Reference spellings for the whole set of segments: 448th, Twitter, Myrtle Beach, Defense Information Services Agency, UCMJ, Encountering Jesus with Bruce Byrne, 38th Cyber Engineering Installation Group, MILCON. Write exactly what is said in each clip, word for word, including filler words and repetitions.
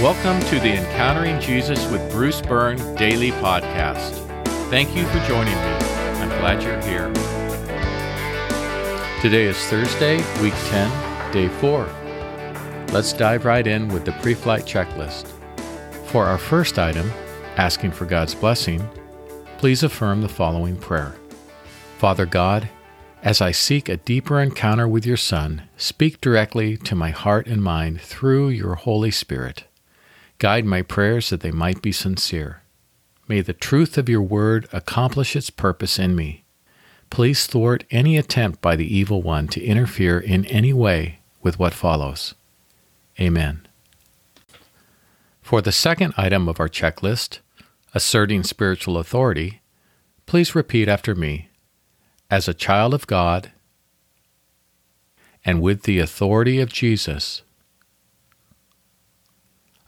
Welcome to the Encountering Jesus with Bruce Byrne Daily Podcast. Thank you for joining me. I'm glad you're here. Today is Thursday, week ten, day four. Let's dive right in with the pre-flight checklist. For our first item, asking for God's blessing, please affirm the following prayer. Father God, as I seek a deeper encounter with your Son, speak directly to my heart and mind through your Holy Spirit. Guide my prayers that they might be sincere. May the truth of your word accomplish its purpose in me. Please thwart any attempt by the evil one to interfere in any way with what follows. Amen. For the second item of our checklist, asserting spiritual authority, please repeat after me. As a child of God, and with the authority of Jesus,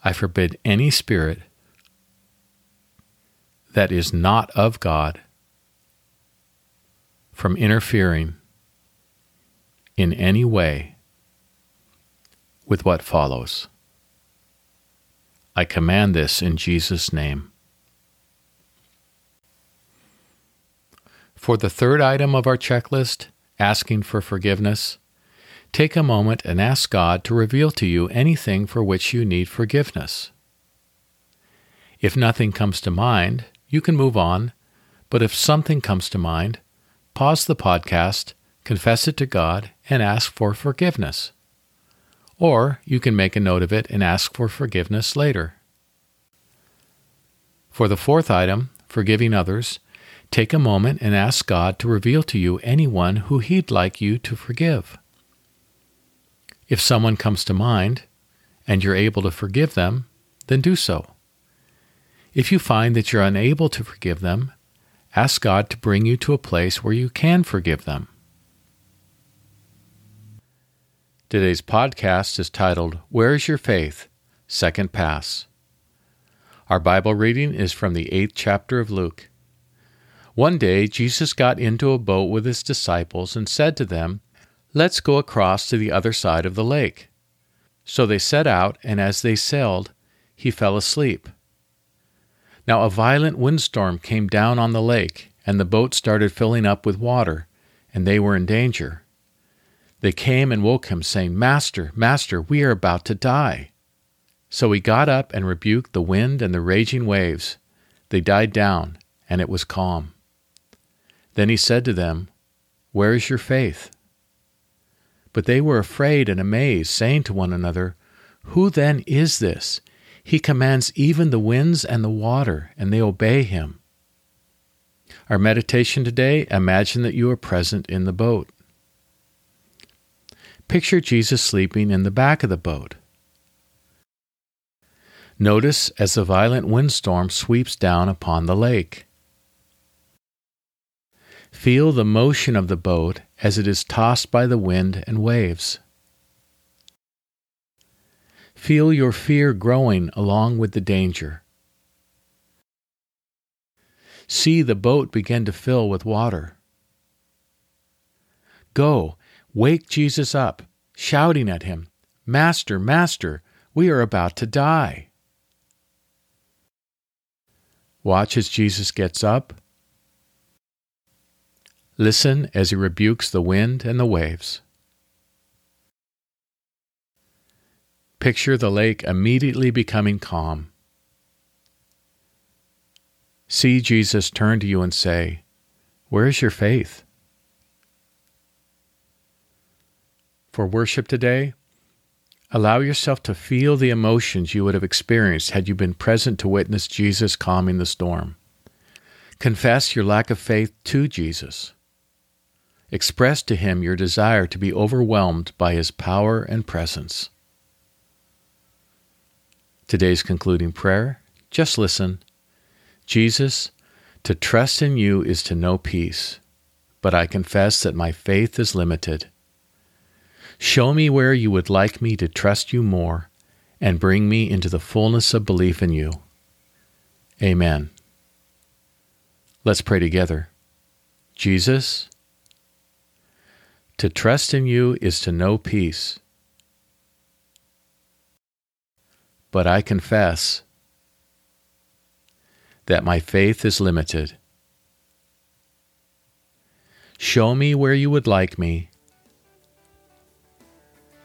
I forbid any spirit that is not of God from interfering in any way with what follows. I command this in Jesus' name. For the third item of our checklist, asking for forgiveness, take a moment and ask God to reveal to you anything for which you need forgiveness. If nothing comes to mind, you can move on, but if something comes to mind, pause the podcast, confess it to God, and ask for forgiveness. Or you can make a note of it and ask for forgiveness later. For the fourth item, forgiving others, take a moment and ask God to reveal to you anyone who He'd like you to forgive. If someone comes to mind, and you're able to forgive them, then do so. If you find that you're unable to forgive them, ask God to bring you to a place where you can forgive them. Today's podcast is titled, Where is Your Faith? Second Pass. Our Bible reading is from the eighth chapter of Luke. One day, Jesus got into a boat with his disciples and said to them, Let's go across to the other side of the lake. So they set out, and as they sailed, he fell asleep. Now a violent windstorm came down on the lake, and the boat started filling up with water, and they were in danger. They came and woke him, saying, Master, Master, we are about to die. So he got up and rebuked the wind and the raging waves. They died down, and it was calm. Then he said to them, Where is your faith? But they were afraid and amazed, saying to one another, Who then is this? He commands even the winds and the water, and they obey him. Our meditation today, imagine that you are present in the boat. Picture Jesus sleeping in the back of the boat. Notice as the violent windstorm sweeps down upon the lake. Feel the motion of the boat as it is tossed by the wind and waves. Feel your fear growing along with the danger. See the boat begin to fill with water. Go, wake Jesus up, shouting at him, Master, Master, we are about to die. Watch as Jesus gets up. Listen as he rebukes the wind and the waves. Picture the lake immediately becoming calm. See Jesus turn to you and say, Where is your faith? For worship today, allow yourself to feel the emotions you would have experienced had you been present to witness Jesus calming the storm. Confess your lack of faith to Jesus. Express to him your desire to be overwhelmed by his power and presence. Today's concluding prayer, just listen. Jesus, to trust in you is to know peace, but I confess that my faith is limited. Show me where you would like me to trust you more and bring me into the fullness of belief in you. Amen. Let's pray together. Jesus, to trust in you is to know peace, but I confess that my faith is limited. Show me where you would like me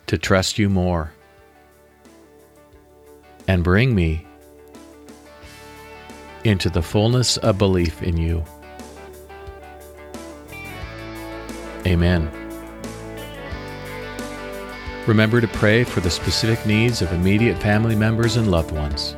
to trust you more, and bring me into the fullness of belief in you. Amen. Remember to pray for the specific needs of immediate family members and loved ones.